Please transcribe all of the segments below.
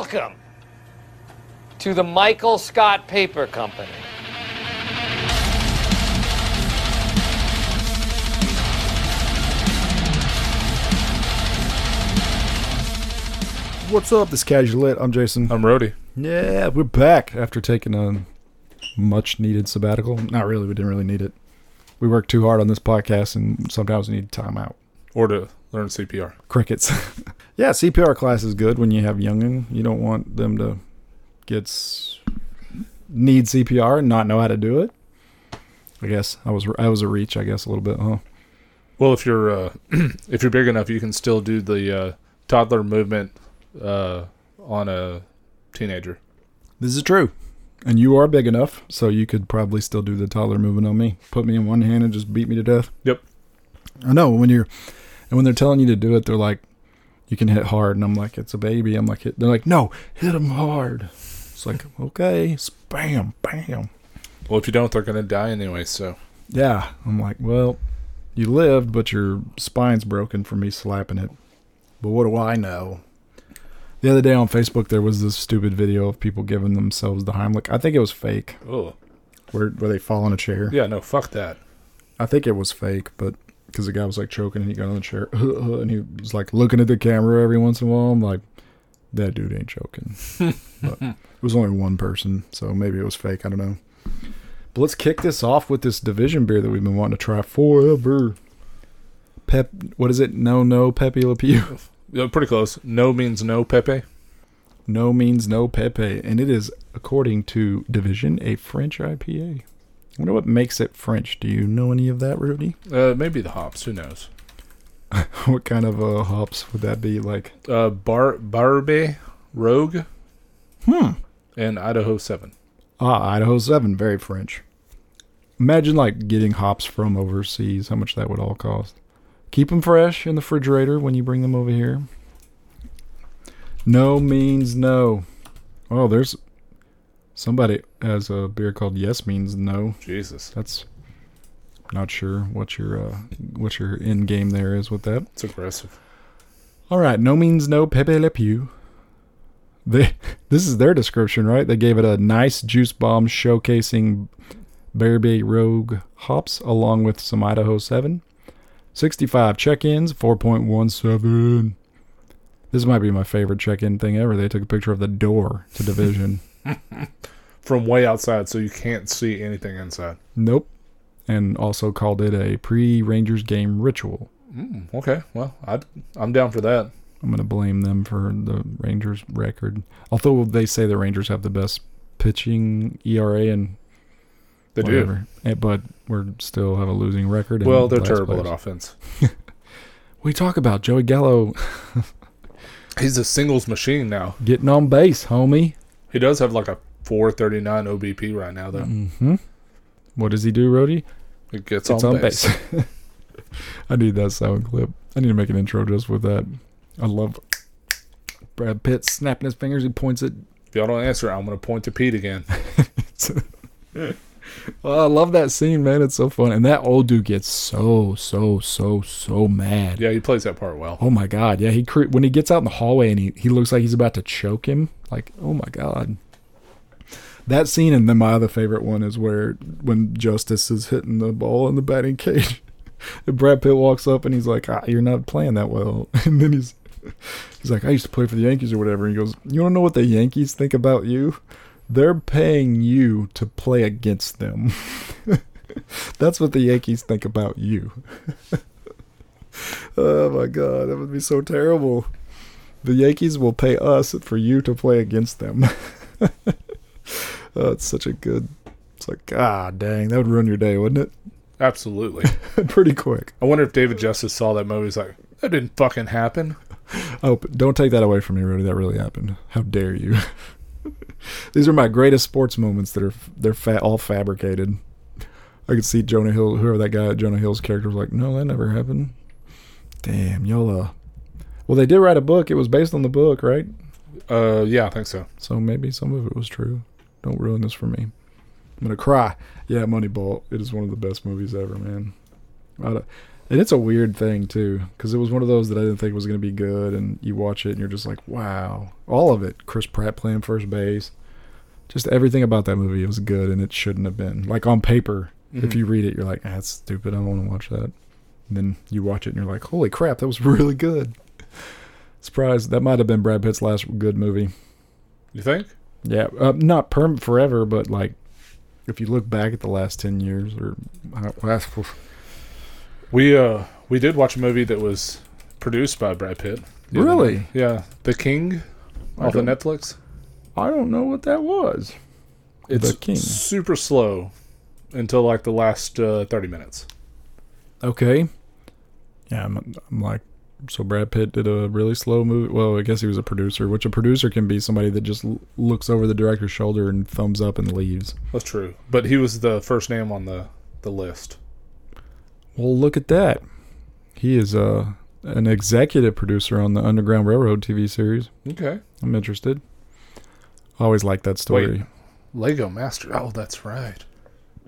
Welcome to the Michael Scott Paper Company. What's up? This is Casual Lit. I'm Jason. I'm Rody. Yeah, we're back after taking a much-needed sabbatical. Not really. We didn't really need it. We work too hard on this podcast, and sometimes we need time out. Or to learn CPR. Crickets. Yeah, CPR class is good when you have youngin'. You don't want them to need CPR and not know how to do it. I guess I was a reach. I guess a little bit, huh? Well, if you're if you're big enough, you can still do the toddler movement on a teenager. This is true. And you are big enough, so you could probably still do the toddler movement on me. Put me in one hand and just beat me to death. Yep. I know. When they're telling you to do it, they're like, you can hit hard. And I'm like, it's a baby. I'm like, they're like, no, hit them hard. It's like, okay, spam, bam. Well, if you don't, they're going to die anyway, so. Yeah. I'm like, well, you lived, but your spine's broken from me slapping it. But what do I know? The other day on Facebook, there was this stupid video of people giving themselves the Heimlich. I think it was fake. Oh, where they fall on a chair. Yeah, no, fuck that. I think it was fake, but because the guy was like choking and he got on the chair and he was like looking at the camera every once in a while. I'm like, that dude ain't choking. But it was only one person, so maybe it was fake. I don't know. But let's kick this off with this Division beer that we've been wanting to try forever. What is it? No, Pepe Le Pew. Yeah, pretty close. No means no Pepe. No means no Pepe. And it is, according to Division, a French IPA. I wonder what makes it French. Do you know any of that, Rudy? Maybe the hops. Who knows? What kind of hops would that be like? Barbe, Rogue, and Idaho 7. Ah, Idaho 7. Very French. Imagine, like, getting hops from overseas, how much that would all cost. Keep them fresh in the refrigerator when you bring them over here. No means no. Oh, there's somebody has a beer called Yes Means No. Jesus, that's not sure what your end game there is with that. It's aggressive. All right, no means no Pepe Le Pew. This is their description, right? They gave it a nice juice bomb showcasing Barbe Rogue hops along with some Idaho 7. 65 check-ins, 4.17. This might be my favorite check-in thing ever. They took a picture of the door to Division. From way outside, so you can't see anything inside. Nope. And also called it a pre-Rangers game ritual. Okay, well, I'm down for that. I'm going to blame them for the Rangers record. Although they say the Rangers have the best pitching ERA and they whatever. Do. But we still have a losing record. Well, they're terrible at offense. We talk about Joey Gallo. He's a singles machine now. Getting on base, homie. He does have like a 439 OBP right now, though. Mm-hmm. What does he do, Rody? He gets on base. I need that sound clip. I need to make an intro just with that. I love Brad Pitt snapping his fingers. He points at... If y'all don't answer, I'm going to point to Pete again. Well, I love that scene, man. It's so fun. And that old dude gets so mad. Yeah, he plays that part well. Oh, my God. Yeah, when he gets out in the hallway and he looks like he's about to choke him, like, oh, my God. That scene, and then my other favorite one is when Justice is hitting the ball in the batting cage. And Brad Pitt walks up and he's like, you're not playing that well. And then he's like, I used to play for the Yankees or whatever. And he goes, you don't know what the Yankees think about you? They're paying you to play against them. That's what the Yankees think about you. Oh, my God. That would be so terrible. The Yankees will pay us for you to play against them. Oh, it's such a good... It's like, God dang, that would ruin your day, wouldn't it? Absolutely. Pretty quick. I wonder if David Justice saw that movie. He's like, that didn't fucking happen. Oh, don't take that away from me, Rudy. That really happened. How dare you. These are my greatest sports moments that they're all fabricated. I could see Jonah Hill, whoever that guy, Jonah Hill's character was like, no, that never happened. Damn, y'all. Well, they did write a book. It was based on the book, right? Yeah, I think so. So maybe some of it was true. Don't ruin this for me. I'm going to cry. Yeah, Moneyball. It is one of the best movies ever, man. And it's a weird thing, too, because it was one of those that I didn't think was going to be good, and you watch it, and you're just like, wow. All of it. Chris Pratt playing first base. Just everything about that movie was good, and it shouldn't have been. Like, on paper, if you read it, you're like, that's stupid. I don't want to watch that. And then you watch it, and you're like, holy crap, that was really good. Surprise. That might have been Brad Pitt's last good movie. You think? Yeah. Not forever, but, like, if you look back at the last 10 years or last... We did watch a movie that was produced by Brad Pitt. Really? Yeah. The King off of Netflix. I don't know what that was. It's The King. Super slow until like the last 30 minutes. Okay. Yeah, I'm like, so Brad Pitt did a really slow movie. Well, I guess he was a producer, which a producer can be somebody that just looks over the director's shoulder and thumbs up and leaves. That's true. But he was the first name on the list. Well, look at that. He is an executive producer on the Underground Railroad TV series. Okay. I'm interested. I always like that story. Wait, Lego Master. Oh, that's right.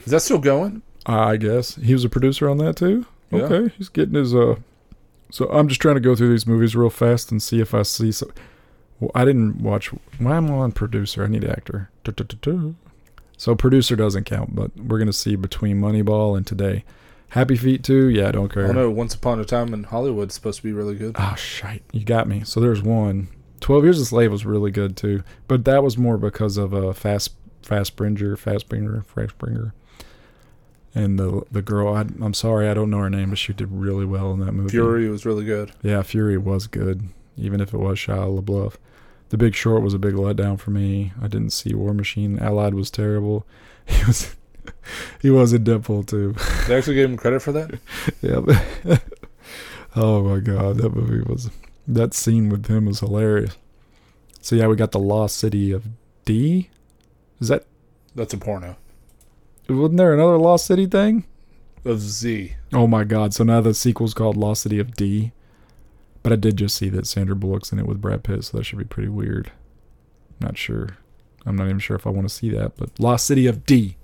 Is that still going? I guess. He was a producer on that, too? Yeah. Okay. He's getting his... So I'm just trying to go through these movies real fast and see if I see... Well, I didn't watch... Why am I on producer? I need actor. So producer doesn't count, but we're going to see between Moneyball and today... Happy Feet 2? Yeah, I don't care. I know Once Upon a Time in Hollywood is supposed to be really good. Oh, shite. You got me. So there's one. 12 Years a Slave was really good, too. But that was more because of Fassbender. And the girl, I'm sorry, I don't know her name, but she did really well in that movie. Fury was really good. Yeah, Fury was good, even if it was Shia LaBeouf. The Big Short was a big letdown for me. I didn't see War Machine. Allied was terrible. He was in Deadpool, too. They actually gave him credit for that? Yeah. Oh, my God. That movie was... That scene with him was hilarious. So, yeah, we got the Lost City of D. Is that... That's a porno. Wasn't there another Lost City thing? Of Z. Oh, my God. So, now the sequel's called Lost City of D. But I did just see that Sandra Bullock's in it with Brad Pitt, so that should be pretty weird. Not sure. I'm not even sure if I want to see that, but Lost City of D.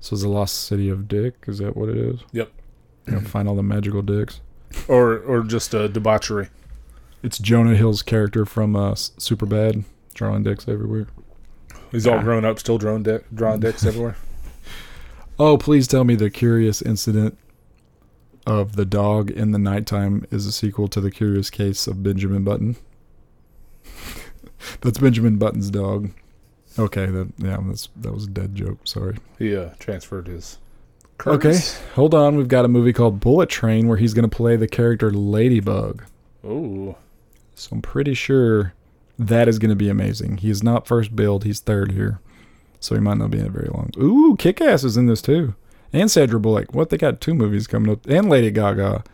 So it's the Lost City of Dick. Is that what it is? Yep. You know, find all the magical dicks. Or just debauchery. It's Jonah Hill's character from Superbad, drawing dicks everywhere. He's all grown up, still drawing dicks everywhere. Oh, please tell me the Curious Incident of the Dog in the Nighttime is a sequel to the Curious Case of Benjamin Button. That's Benjamin Button's dog. Okay, that was a dead joke. Sorry. He transferred his curse. Okay, hold on. We've got a movie called Bullet Train where he's going to play the character Ladybug. Oh. So I'm pretty sure that is going to be amazing. He is not first billed. He's third here. So he might not be in it very long. Ooh, Kick-Ass is in this too. And Sandra Bullock. What? They got two movies coming up. And Lady Gaga.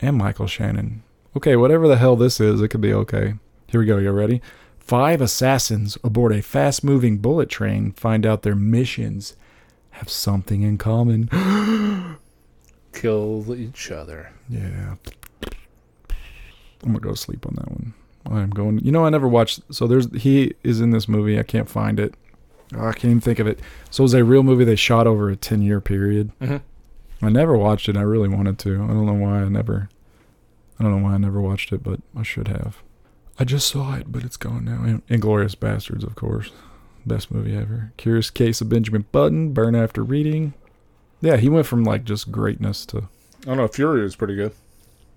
And Michael Shannon. Okay, whatever the hell this is, it could be okay. Here we go. You ready? 5 assassins aboard a fast-moving bullet train find out their missions have something in common. Kill each other. Yeah. I'm going to go sleep on that one. I'm going... You know, I never watched... So there's... He is in this movie. I can't find it. Oh, I can't even think of it. So it was a real movie they shot over a 10-year period. Mm-hmm. I never watched it. I really wanted to. I don't know why I never watched it, but I should have. I just saw it, but it's gone now. Inglourious Bastards, of course. Best movie ever. Curious Case of Benjamin Button, Burn After Reading. Yeah, he went from, like, just greatness to... I don't know, Fury was pretty good.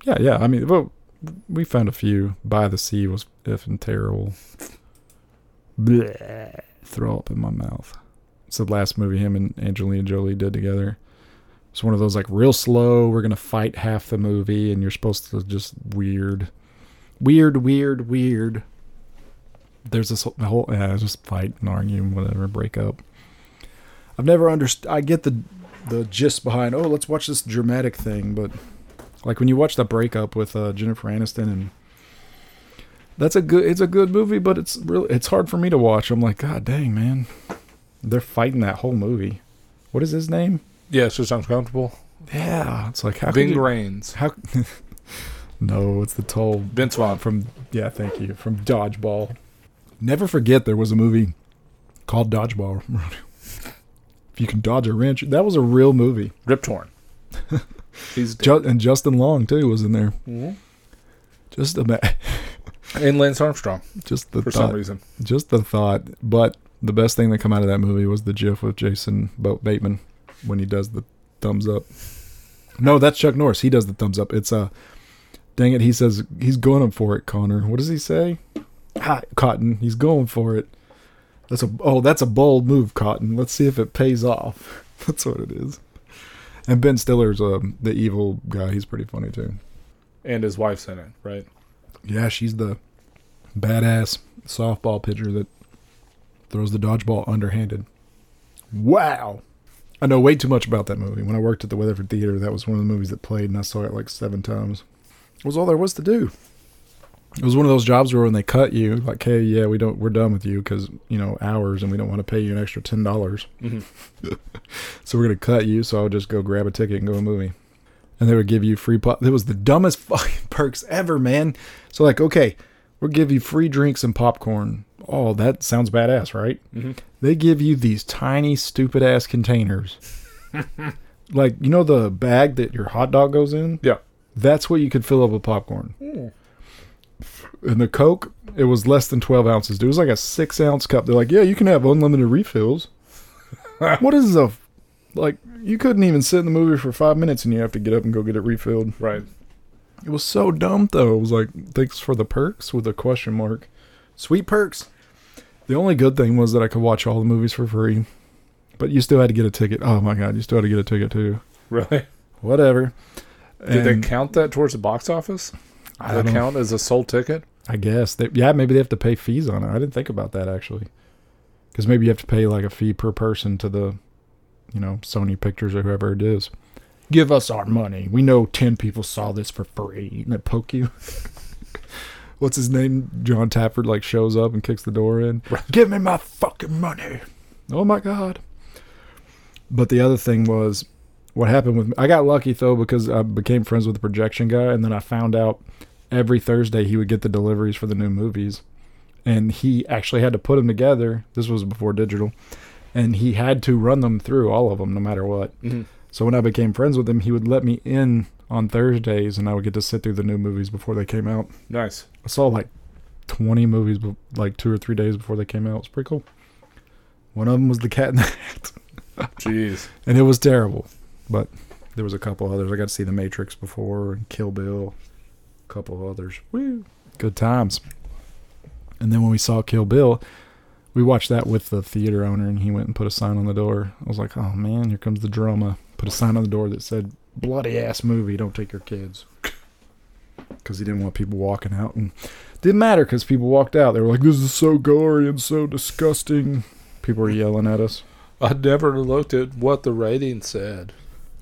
Yeah. I mean, well, we found a few. By the Sea was effing terrible. Bleh. Throw up in my mouth. It's the last movie him and Angelina Jolie did together. It's one of those, like, real slow, we're going to fight half the movie, and you're supposed to just weird... Weird. There's this whole... just fight and argue and whatever, break up. I've never understood... I get the gist behind, let's watch this dramatic thing, but... Like, when you watch the breakup with Jennifer Aniston and... It's a good movie, but it's hard for me to watch. I'm like, God dang, man. They're fighting that whole movie. What is his name? Yeah, it's just uncomfortable. Yeah. It's like, how Bing Raines. How... No, it's the tall Vince Vaughn from Dodgeball. Never forget there was a movie called Dodgeball. If you can dodge a wrench, that was a real movie. Rip Torn. He's dead. And Justin Long, too, was in there. Mm-hmm. Just and Lance Armstrong. Just the thought, some reason. Just the thought. But the best thing that come out of that movie was the GIF with Jason Bateman when he does the thumbs up. No, that's Chuck Norris. He does the thumbs up. It's dang it. He says he's going for it, Connor. What does he say? Ah, Cotton. He's going for it. That's a bold move, Cotton. Let's see if it pays off. That's what it is. And Ben Stiller's the evil guy. He's pretty funny too. And his wife's in it, right? Yeah, she's the badass softball pitcher that throws the dodgeball underhanded. Wow. I know way too much about that movie. When I worked at the Weatherford Theater, that was one of the movies that played, and I saw it like 7 times. It was all there was to do. It was one of those jobs where when they cut you, like, hey, yeah, we're done with you because, hours, and we don't want to pay you an extra $10. Mm-hmm. So we're going to cut you, so I'll just go grab a ticket and go to a movie. And they would give you free pop. It was the dumbest fucking perks ever, man. So like, okay, we'll give you free drinks and popcorn. Oh, that sounds badass, right? Mm-hmm. They give you these tiny, stupid-ass containers. Like, the bag that your hot dog goes in? Yeah. That's what you could fill up with popcorn. Mm. And the Coke, it was less than 12 ounces, dude. It was like a 6-ounce cup. They're like, yeah, you can have unlimited refills. What is a... Like, you couldn't even sit in the movie for 5 minutes and you have to get up and go get it refilled. Right. It was so dumb, though. It was like, thanks for the perks with a question mark. Sweet perks. The only good thing was that I could watch all the movies for free. But you still had to get a ticket. Oh, my God. You still had to get a ticket, too. Really? Whatever. Did they count that towards the box office? Does it count as a sole ticket? I guess. Maybe they have to pay fees on it. I didn't think about that, actually. Because maybe you have to pay, like, a fee per person to the... Sony Pictures or whoever it is. Give us our money. We know 10 people saw this for free. And they poke you. What's his name? John Tapper shows up and kicks the door in. Right. Give me my fucking money. Oh my God. But the other thing was what happened with me. I got lucky though, because I became friends with the projection guy. And then I found out every Thursday he would get the deliveries for the new movies. And he actually had to put them together. This was before digital. And he had to run them through, all of them, no matter what. Mm-hmm. So when I became friends with him, he would let me in on Thursdays, and I would get to sit through the new movies before they came out. Nice. I saw 20 movies, 2 or 3 days before they came out. It's pretty cool. One of them was The Cat in the Hat. Jeez. And it was terrible. But there was a couple others. I got to see The Matrix before, and Kill Bill, a couple others. Woo. Good times. And then when we saw Kill Bill... We watched that with the theater owner, and he went and put a sign on the door. I was like, oh, man, here comes the drama. Put a sign on the door that said, bloody-ass movie, don't take your kids. Because he didn't want people walking out. And it didn't matter because people walked out. They were like, this is so gory and so disgusting. People were yelling at us. I never looked at what the rating said.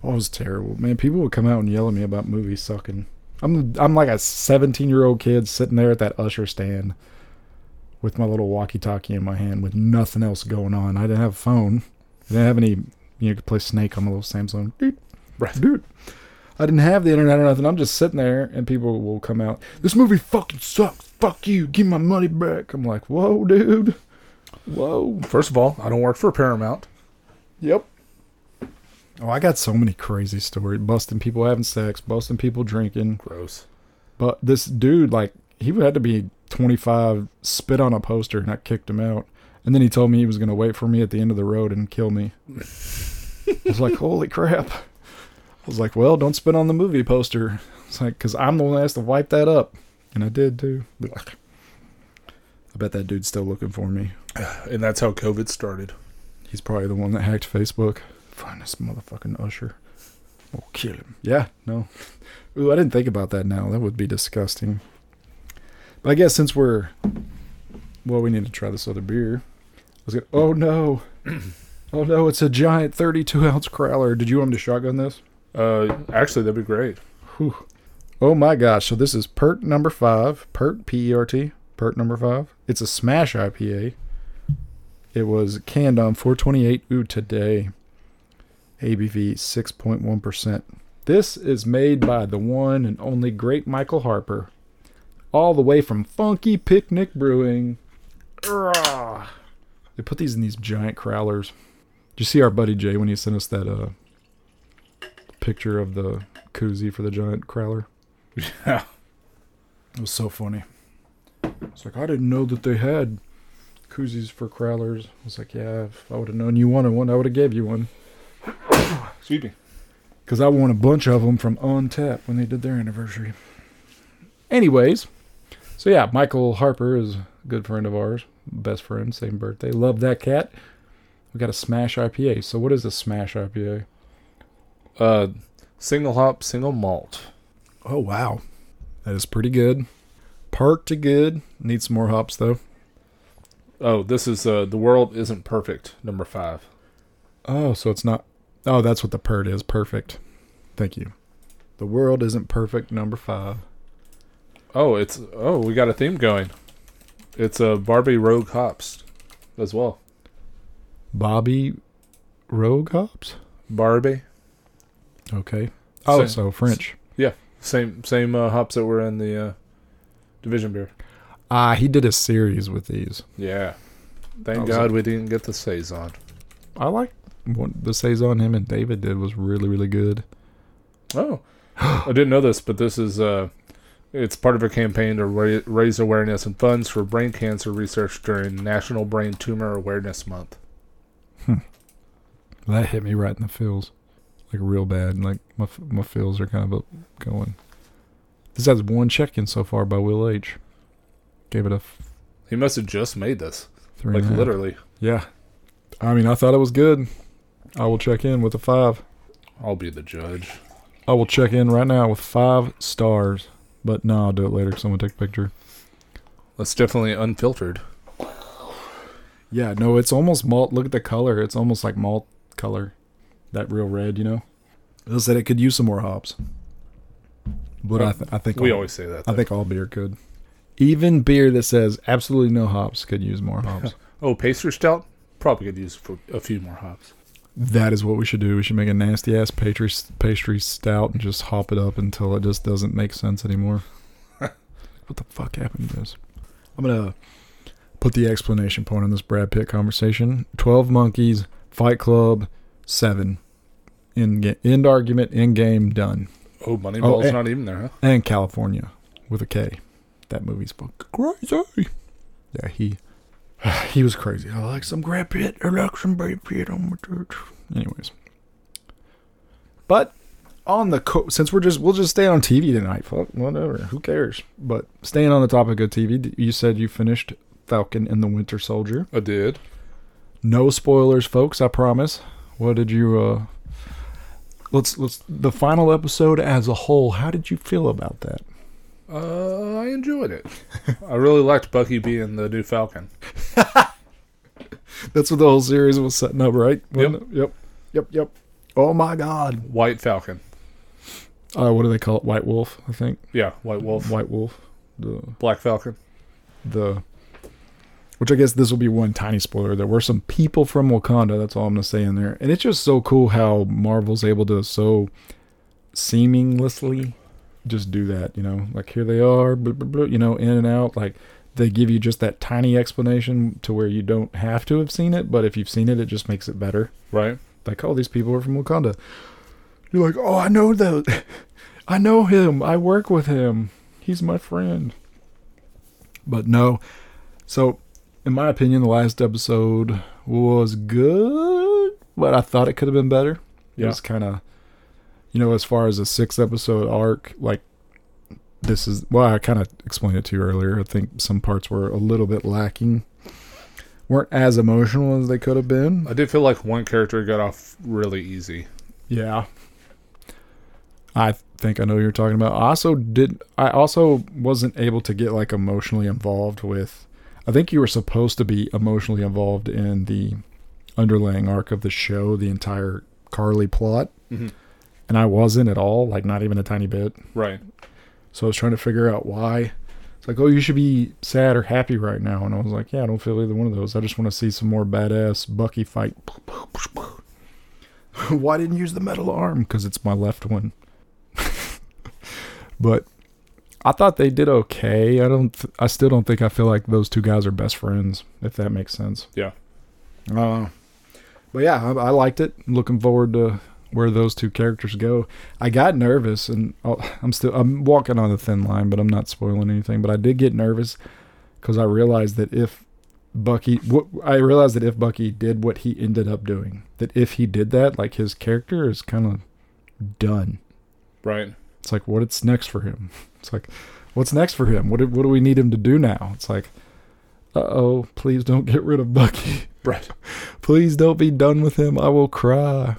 Oh, it was terrible. Man, people would come out and yell at me about movies sucking. I'm like a 17-year-old kid sitting there at that usher stand. With my little walkie-talkie in my hand with nothing else going on. I didn't have a phone. I didn't have any... You could play Snake on my little Samsung. Dude. I didn't have the internet or nothing. I'm just sitting there and people will come out. This movie fucking sucks. Fuck you. Give my money back. I'm like, whoa, dude. Whoa. First of all, I don't work for Paramount. Yep. Oh, I got so many crazy stories. Busting people having sex. Busting people drinking. Gross. But this dude, he had to be... 25, spit on a poster, and I kicked him out. And then he told me he was going to wait for me at the end of the road and kill me. I was like, holy crap. I was like, well, don't spit on the movie poster. It's like, because I'm the one that has to wipe that up. And I did, too. I bet that dude's still looking for me. And that's how COVID started. He's probably the one that hacked Facebook. Find this motherfucking usher. We'll kill him. Yeah, no. Ooh, I didn't think about that now. That would be disgusting. I guess since we're... Well, we need to try this other beer. Oh, no. Oh, no. It's a giant 32-ounce crowler. Did you want me to shotgun this? Actually, that'd be great. Whew. Oh, my gosh. So this is Pert number 5. Pert, P-E-R-T. Pert number 5. It's a Smash IPA. It was canned on 428. Ooh, today. ABV 6.1%. This is made by the one and only great Michael Harper. All the way from Funky Picnic Brewing. Urgh. They put these in these giant crowlers. Did you see our buddy Jay when he sent us that picture of the koozie for the giant crowler. Yeah. It was so funny. It's like, I didn't know that they had koozies for crowlers. I was like, yeah, if I would have known you wanted one, I would have gave you one. Excuse me. Because I won a bunch of them from On Tap when they did their anniversary. Anyways, so yeah, Michael Harper is a good friend of ours. Best friend, same birthday. Love that cat. We got a Smash IPA. So what is a Smash IPA? Single hop, single malt. Oh, wow. That is pretty good. Parked to good. Needs some more hops, though. Oh, this is The World Isn't Perfect, number 5. Oh, so it's not... Oh, that's what the pert is. Perfect. Thank you. The World Isn't Perfect, number 5. Oh, it's... Oh, we got a theme going. It's Barbie Rogue Hops as well. Bobby Rogue Hops? Barbie. Okay. Oh, same, so French. Yeah. Same hops that were in the Division beer. He did a series with these. Yeah. Thank God we didn't get the Saison. I like what the Saison him and David did was really, really good. Oh. I didn't know this, but this is... It's part of a campaign to raise awareness and funds for brain cancer research during National Brain Tumor Awareness Month. That hit me right in the feels. Like, real bad. Like, my feels are kind of up going. This has one check-in so far by Will H. Gave it a... He must have just made this. 3.5. Like, literally. Yeah. I mean, I thought it was good. I will check in with a 5. I'll be the judge. I will check in right now with 5 stars. But no, I'll do it later because I'm going to take a picture. That's definitely unfiltered. Yeah, no, it's almost malt. Look at the color. It's almost like malt color. That real red, you know? I said it could use some more hops. But I think... We always say that. Though. I think all beer could. Even beer that says absolutely no hops could use more hops. Oh, pastry stout? Probably could use a few more hops. That is what we should do. We should make a nasty-ass pastry stout and just hop it up until it just doesn't make sense anymore. What the fuck happened to this? I'm going to put the explanation point on this Brad Pitt conversation. 12 Monkeys, Fight Club, 7. End argument, end game, done. Oh, Moneyball's not even there, huh? And California with a K. That movie's fucking crazy. Yeah, he was crazy. I like some Brad Pitt. I like some Brad Pitt on my church. Anyways. But on the since we'll just stay on TV tonight. Fuck, whatever. Who cares? But staying on the topic of TV, you said you finished Falcon and the Winter Soldier. I did. No spoilers, folks, I promise. What did you let's the final episode as a whole, how did you feel about that? I enjoyed it. I really liked Bucky being the new Falcon. That's what the whole series was setting up, right? Yep. Oh, my God. White Falcon. What do they call it? White Wolf, I think. Yeah, White Wolf. White Wolf. Black Falcon. Which I guess this will be one tiny spoiler. There were some people from Wakanda. That's all I'm going to say in there. And it's just so cool how Marvel's able to so seamlessly... just do that, you know, like here they are, blah, blah, blah, you know, in and out, like they give you just that tiny explanation to where you don't have to have seen it, but if you've seen it, it just makes it better, right? Like, oh, these people are from Wakanda. You're like, oh, I know him, I work with him, he's my friend. But no, so in my opinion, the last episode was good, but I thought it could have been better. Yeah. It was kind of... You know, as far as a 6-episode arc, like, this is... Well, I kind of explained it to you earlier. I think some parts were a little bit lacking. Weren't as emotional as they could have been. I did feel like one character got off really easy. Yeah. I think I know what you're talking about. I also wasn't able to get, like, emotionally involved with... I think you were supposed to be emotionally involved in the underlying arc of the show, the entire Carly plot. Mm-hmm. And I wasn't at all, like not even a tiny bit. Right. So I was trying to figure out why. It's like, oh, you should be sad or happy right now. And I was like, yeah, I don't feel either one of those. I just want to see some more badass Bucky fight. Why didn't you use the metal arm? Because it's my left one. But I thought they did okay. I still don't think I feel like those two guys are best friends, if that makes sense. Yeah. But yeah, I liked it. I'm looking forward to... where those two characters go. I got nervous, and I'm walking on a thin line, but I'm not spoiling anything. But I did get nervous because I realized that if Bucky did what he ended up doing, that if he did that, like, his character is kind of done. Right. It's like, what's next for him? What do we need him to do now? It's like, uh-oh, please don't get rid of Bucky. Right. Please don't be done with him. I will cry.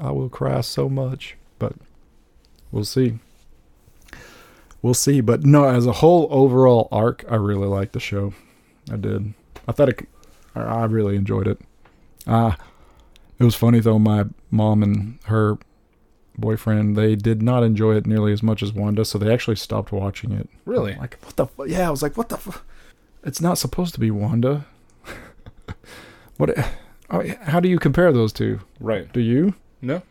I will cry so much. But we'll see. We'll see. But no, as a whole overall arc, I really liked the show. I did. I really enjoyed it. It was funny, though. My mom and her boyfriend, they did not enjoy it nearly as much as Wanda, so they actually stopped watching it. Really? I'm like, what the fuck? Yeah, I was like, what the fuck? It's not supposed to be Wanda. What? How do you compare those two? Right. Do you? No.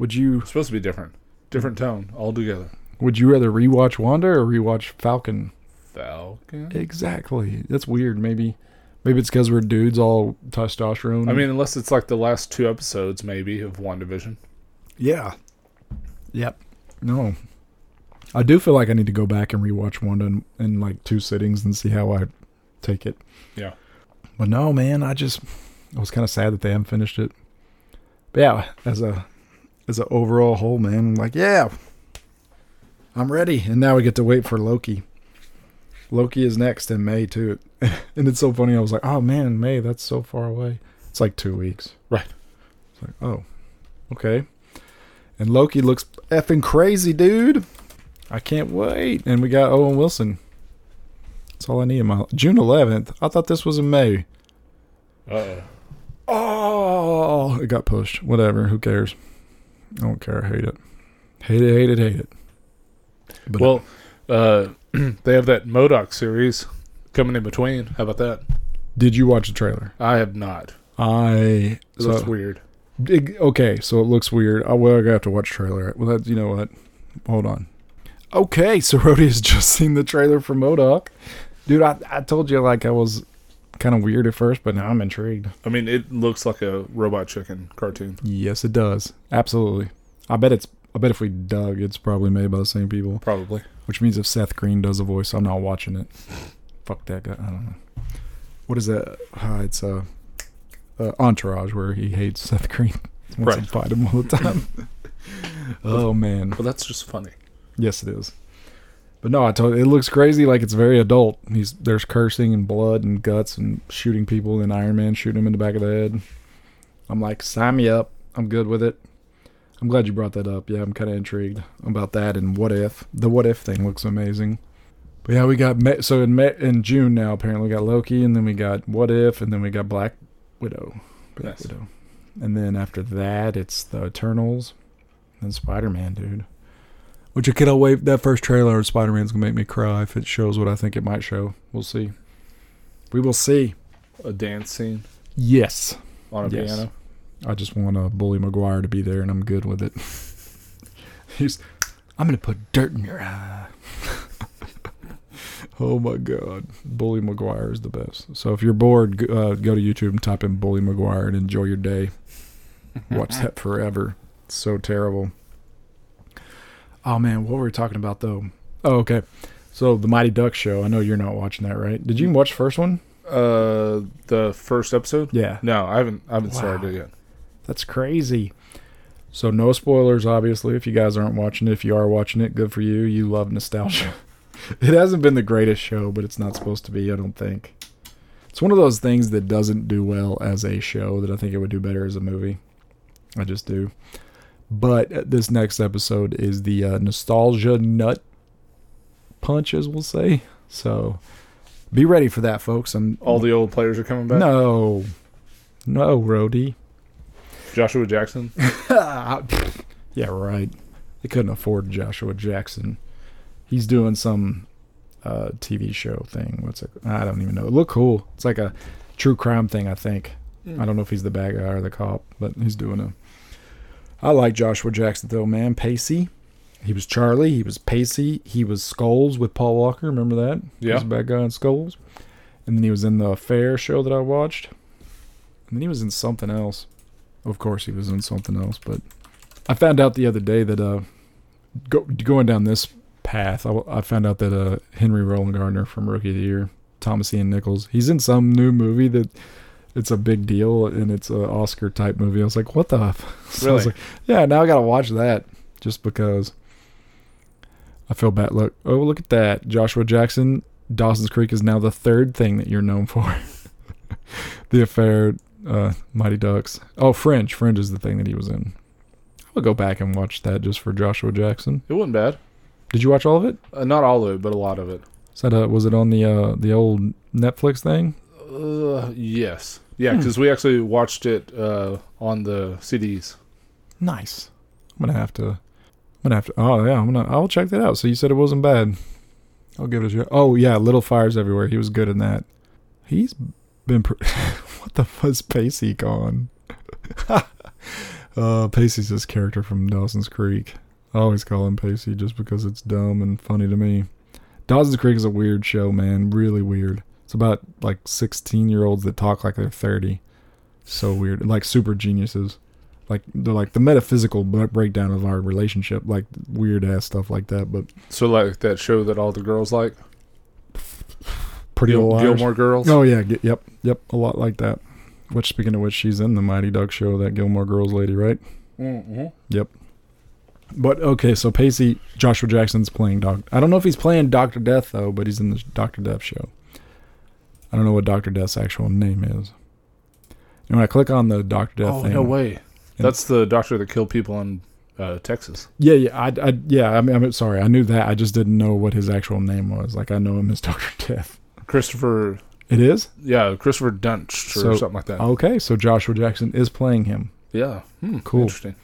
Would you? It's supposed to be different. Different tone altogether. Would you rather rewatch Wanda or rewatch Falcon? Falcon? Exactly. That's weird. Maybe it's because we're dudes, all testosterone. I mean, unless it's like the last two episodes, maybe, of WandaVision. Yeah. Yep. No. I do feel like I need to go back and rewatch Wanda in like two sittings and see how I take it. Yeah. But no, man, I was kind of sad that they haven't finished it. But yeah, as an overall whole, man, I'm like, yeah, I'm ready. And now we get to wait for Loki. Loki is next in May, too. And it's so funny. I was like, oh, man, May, that's so far away. It's like 2 weeks. Right. It's like, oh, okay. And Loki looks effing crazy, dude. I can't wait. And we got Owen Wilson. That's all I need in my life. June 11th. I thought this was in May. Uh-oh. Oh, it got pushed. Whatever. Who cares? I don't care. I hate it. Hate it, hate it, hate it. But well, they have that MODOK series coming in between. How about that? Did you watch the trailer? I have not. It looks weird. Okay, so it looks weird. Well, I'm going to have to watch the trailer. Well, you know what? Hold on. Okay, Sorority has just seen the trailer for MODOK. Dude, I told you, like, I was kind of weird at first, but now I'm intrigued. I mean, it looks like a Robot Chicken cartoon. Yes, it does. Absolutely. I bet if we dug, it's probably made by the same people. Probably. Which means if Seth Green does a voice, I'm not watching it. Fuck that guy. I don't know. What is that? It's Entourage, where he hates Seth Green. Wants to fight him all the time. Oh, man. Well, that's just funny. Yes, it is. But no, I told you, it looks crazy. Like, it's very adult. There's cursing and blood and guts and shooting people, and Iron Man shooting him in the back of the head. I'm like, sign me up. I'm good with it. I'm glad you brought that up. Yeah, I'm kind of intrigued about that. And What If? The What If thing looks amazing. But yeah, we got in June now. Apparently, we got Loki, and then we got What If, and then we got Black Widow. Black Widow. And then after that, it's the Eternals and Spider-Man, dude. Which I cannot wait. That first trailer of Spider-Man's going to make me cry if it shows what I think it might show. We'll see. We will see. A dance scene? Yes. On a piano? I just want a Bully McGuire to be there, and I'm good with it. I'm going to put dirt in your eye. Oh, my God. Bully McGuire is the best. So if you're bored, go to YouTube and type in Bully McGuire and enjoy your day. Watch that forever. It's so terrible. Oh, man, what were we talking about, though? Oh, okay. So, The Mighty Ducks show. I know you're not watching that, right? Did you watch the first one? The first episode? Yeah. No, I haven't started it yet. That's crazy. So, no spoilers, obviously, if you guys aren't watching it. If you are watching it, good for you. You love nostalgia. It hasn't been the greatest show, but it's not supposed to be, I don't think. It's one of those things that doesn't do well as a show that I think it would do better as a movie. I just do. But this next episode is the nostalgia nut punch, as we'll say. So be ready for that, folks. All the old players are coming back? No, Rhodey. Joshua Jackson? Yeah, right. They couldn't afford Joshua Jackson. He's doing some TV show thing. What's it? I don't even know. It looked cool. It's like a true crime thing, I think. I don't know if he's the bad guy or the cop, but he's doing it. I like Joshua Jackson, though, man. Pacey. He was Charlie. He was Pacey. He was Skulls with Paul Walker. Remember that? Yeah. He was a bad guy in Skulls. And then he was in The Affair show that I watched. And then he was in something else. Of course he was in something else, but I found out the other day that going down this path, I found out that Henry Roland Gardner from Rookie of the Year, Thomas Ian Nichols, he's in some new movie that it's a big deal and it's an Oscar type movie. I was like, what the f-? So really? I was like, yeah, now I gotta watch that just because I feel bad. Look, oh, look at that. Joshua Jackson, Dawson's Creek is now the third thing that you're known for. The Affair, Mighty Ducks. Oh, Fringe. Fringe is the thing that he was in. I'll go back and watch that just for Joshua Jackson. It wasn't bad. Did you watch all of it? Not all of it, but a lot of it. Was it on the old Netflix thing? Yes. Yeah, because we actually watched it on the CDs. Nice. I'm gonna have to. Oh yeah, I'll check that out. So you said it wasn't bad. I'll give it a shot. Oh yeah, Little Fires Everywhere. He was good in that. He's been. What the fuck is Pacey gone? Pacey's this character from Dawson's Creek. I always call him Pacey just because it's dumb and funny to me. Dawson's Creek is a weird show, man. Really weird. It's about like 16-year-olds that talk like they're 30. So weird. Like super geniuses. Like they're like the metaphysical breakdown of our relationship. Like weird ass stuff like that. But so like that show that all the girls like. Pretty Little Gilmore Girls. Oh yeah. Yep. A lot like that. Which, speaking of which, she's in the Mighty Duck show. That Gilmore Girls lady, right? Mm-hmm. Yep. But, okay, so Pacey, Joshua Jackson's playing I don't know if he's playing Dr. Death, though, but he's in the Dr. Death show. I don't know what Dr. Death's actual name is. And when I click on the Dr. Death thing... Oh, no way. That's the doctor that killed people in Texas. Yeah. I'm sorry. I knew that. I just didn't know what his actual name was. Like, I know him as Dr. Death. Christopher... It is? Yeah, Christopher Dunst something like that. Okay, so Joshua Jackson is playing him. Yeah. Cool. Interesting.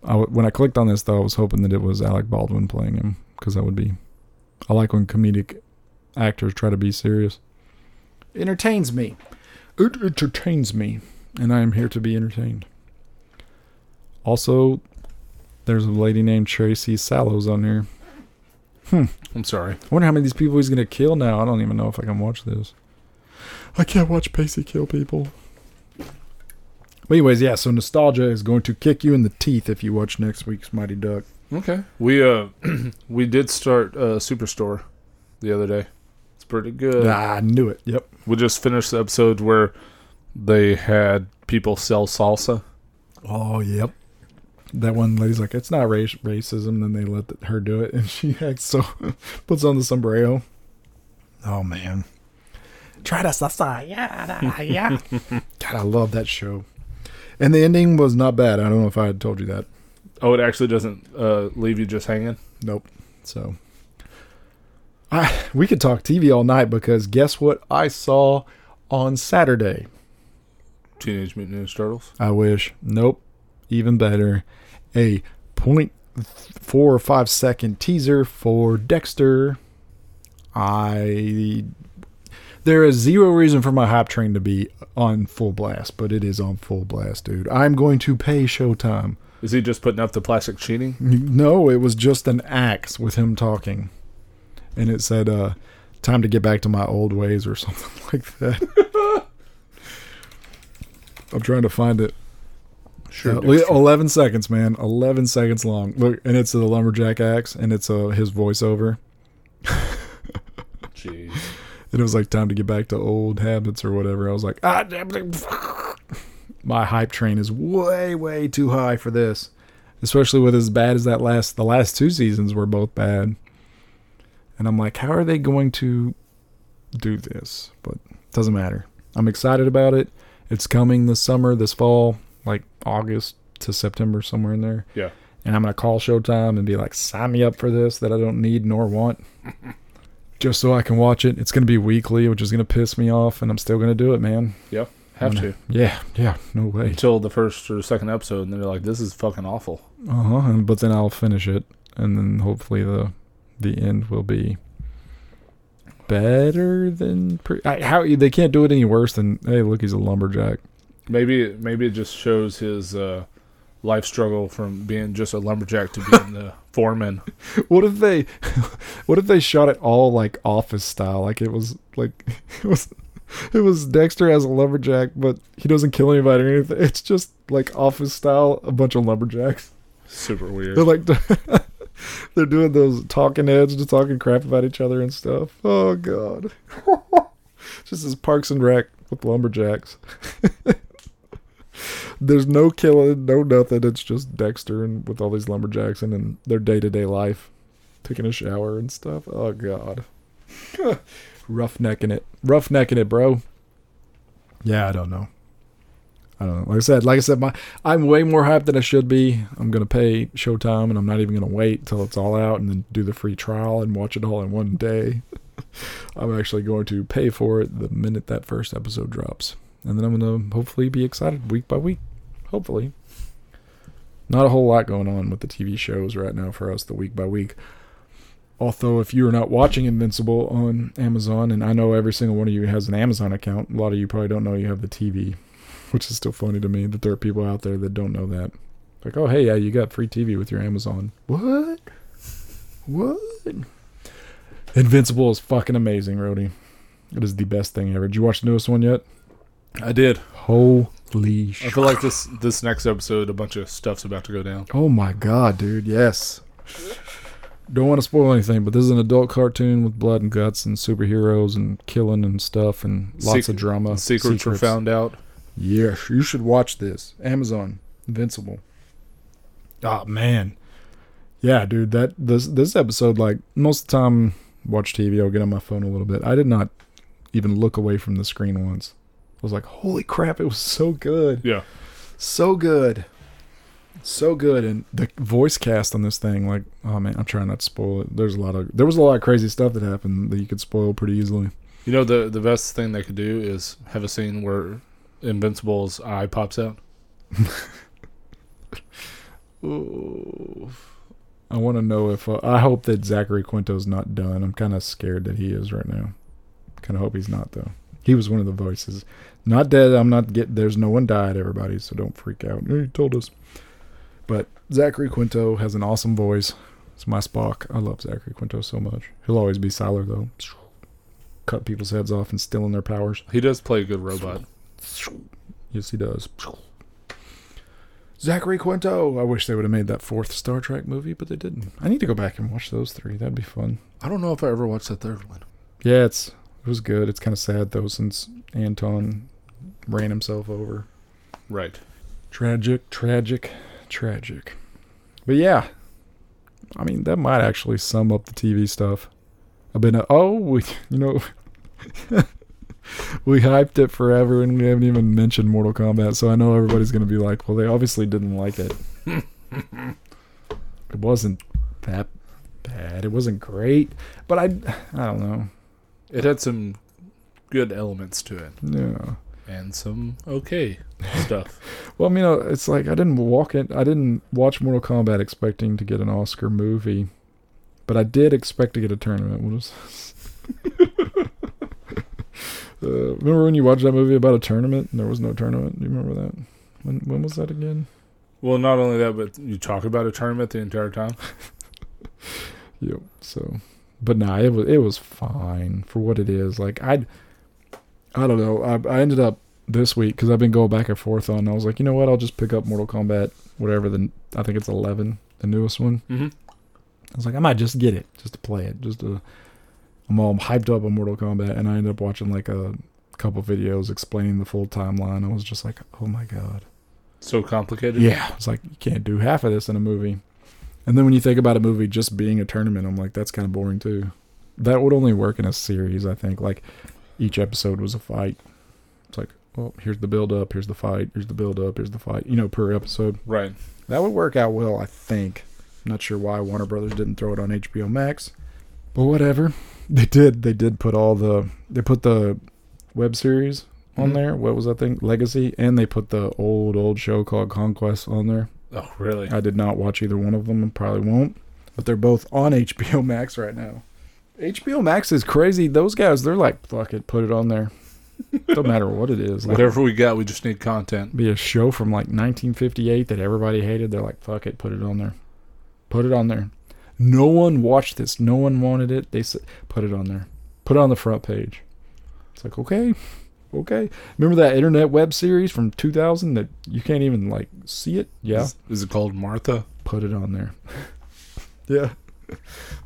When I clicked on this, though, I was hoping that it was Alec Baldwin playing him, because that would be... I like when comedic actors try to be serious. Entertains me. It entertains me, and I am here to be entertained. Also, there's a lady named Tracy Sallows on here. I'm sorry. I wonder how many of these people he's going to kill now. I don't even know if I can watch this. I can't watch Pacey kill people. But anyways, yeah, so nostalgia is going to kick you in the teeth if you watch next week's Mighty Duck. Okay. We we did start Superstore the other day. It's pretty good. I knew it. Yep. We just finished the episode where they had people sell salsa. Oh, yep. That one lady's like, it's not racism. Then they let her do it, and she acts so puts on the sombrero. Oh, man. Try the salsa. Yeah. God, I love that show. And the ending was not bad. I don't know if I had told you that. Oh, it actually doesn't leave you just hanging? Nope. So, we could talk TV all night, because guess what I saw on Saturday? Teenage Mutant Ninja Turtles? I wish. Nope. Even better. A 0.45 second teaser for Dexter. There is zero reason for my hype train to be on full blast, but it is on full blast, dude. I'm going to pay Showtime. Is he just putting up the plastic cheating? No, it was just an axe with him talking. And it said, time to get back to my old ways or something like that. I'm trying to find it. Sure. 11 seconds, man. 11 seconds long. Look, and it's the lumberjack axe, and it's his voiceover. Jeez. And it was like, time to get back to old habits or whatever. I was like, my hype train is way, way too high for this. Especially with as bad as the last two seasons were both bad. And I'm like, how are they going to do this? But it doesn't matter. I'm excited about it. It's coming this fall, like August to September, somewhere in there. Yeah. And I'm going to call Showtime and be like, sign me up for this that I don't need nor want. Just so I can watch it. It's going to be weekly, which is going to piss me off, and I'm still going to do it, man. Yeah, have to. Yeah, no way. Until the first or second episode, and then they're like, this is fucking awful. Uh-huh, but then I'll finish it, and then hopefully the end will be better than... how they can't do it any worse than, hey, look, he's a lumberjack. Maybe it just shows his... life struggle from being just a lumberjack to being the foreman. What if they shot it all like Office style? Like it was It was Dexter as a lumberjack, but he doesn't kill anybody or anything. It's just like Office style, a bunch of lumberjacks. Super weird. They're like they're doing those talking heads, just talking crap about each other and stuff. Oh god. Just as Parks and Rec with lumberjacks. There's no killing, no nothing. It's just Dexter and with all these lumberjacks and in their day-to-day life, taking a shower and stuff. Oh god. Roughnecking it, bro. Yeah, I don't know. Like I said, I'm way more hyped than I should be. I'm gonna pay Showtime, and I'm not even gonna wait till it's all out, and then do the free trial and watch it all in one day. I'm actually going to pay for it the minute that first episode drops, and then I'm gonna hopefully be excited week by week. Hopefully, not a whole lot going on with the TV shows right now for us. The week by week. Although, if you are not watching Invincible on Amazon, and I know every single one of you has an Amazon account, a lot of you probably don't know you have the TV, which is still funny to me that there are people out there that don't know that. Like, oh, hey, yeah, you got free TV with your Amazon. What? What? Invincible is fucking amazing, Rhodey. It is the best thing ever. Did you watch the newest one yet? I did. Holy shit. I feel like this next episode, a bunch of stuff's about to go down. Oh, my God, dude. Yes. Don't want to spoil anything, but this is an adult cartoon with blood and guts and superheroes and killing and stuff and lots of drama. Secrets were found out. Yeah, you should watch this. Amazon, Invincible. Oh, man. Yeah, dude, that this episode, like, most of the time I watch TV, I'll get on my phone a little bit. I did not even look away from the screen once. I was like, holy crap, it was so good. Yeah. So good, and the voice cast on this thing, like, oh man, I'm trying not to spoil it. There was a lot of crazy stuff that happened that you could spoil pretty easily. You know, the best thing they could do is have a scene where Invincible's eye pops out. Ooh. I want to know if I hope that Zachary Quinto's not done. I'm kind of scared that he is right now. Kind of hope he's not though. He was one of the voices. Not dead. I'm not getting. There's no one died. Everybody, so don't freak out. He told us. But Zachary Quinto has an awesome voice. It's my Spock. I love Zachary Quinto so much. He'll always be Siler, though. Cut people's heads off and stealing their powers. He does play a good robot. Yes, he does. Zachary Quinto. I wish they would have made that fourth Star Trek movie, but they didn't. I need to go back and watch those three. That'd be fun. I don't know if I ever watched that third one. Yeah, it was good. It's kind of sad, though, since Anton ran himself over. Right. Tragic. But yeah, I mean, that might actually sum up the TV stuff. I've been we hyped it forever and we haven't even mentioned Mortal Kombat, so I know everybody's going to be like, well, they obviously didn't like it. It wasn't that bad. It wasn't great, but I don't know. It had some good elements to it. Yeah. And some okay stuff. Well, I mean, it's like I didn't watch Mortal Kombat expecting to get an Oscar movie, but I did expect to get a tournament. Remember when you watched that movie about a tournament and there was no tournament? Do you remember that? When was that again? Well, not only that, but you talk about a tournament the entire time. Yep. So, but nah, it was fine for what it is. Like I don't know. I ended up this week, because I've been going back and forth on, I was like, you know what, I'll just pick up Mortal Kombat, whatever, I think it's 11, the newest one. Mm-hmm. I was like, I might just get it, just to play it. I'm all hyped up on Mortal Kombat, and I ended up watching like a couple videos explaining the full timeline. I was just like, oh my god. So complicated? Yeah. I was like, you can't do half of this in a movie. And then when you think about a movie just being a tournament, I'm like, that's kind of boring too. That would only work in a series, I think. Like, each episode was a fight. It's like, well, here's the build-up, here's the fight, here's the build-up, here's the fight, per episode. Right. That would work out well, I think. I'm not sure why Warner Brothers didn't throw it on HBO Max, but whatever. They did. They did put the web series on there. What was that thing? Legacy. And they put the old show called Conquest on there. Oh, really? I did not watch either one of them and probably won't, but they're both on HBO Max right now. HBO Max is crazy. Those guys, they're like, fuck it, put it on there. Don't matter what it is. Like, whatever we got, we just need content. Be a show from like 1958 that everybody hated. They're like, fuck it, put it on there. Put it on there. No one watched this. No one wanted it. They said, put it on there. Put it on the front page. It's like, okay. okay. Remember that internet web series from 2000 that you can't even like see it? Yeah. Is it called Martha? Put it on there. Yeah.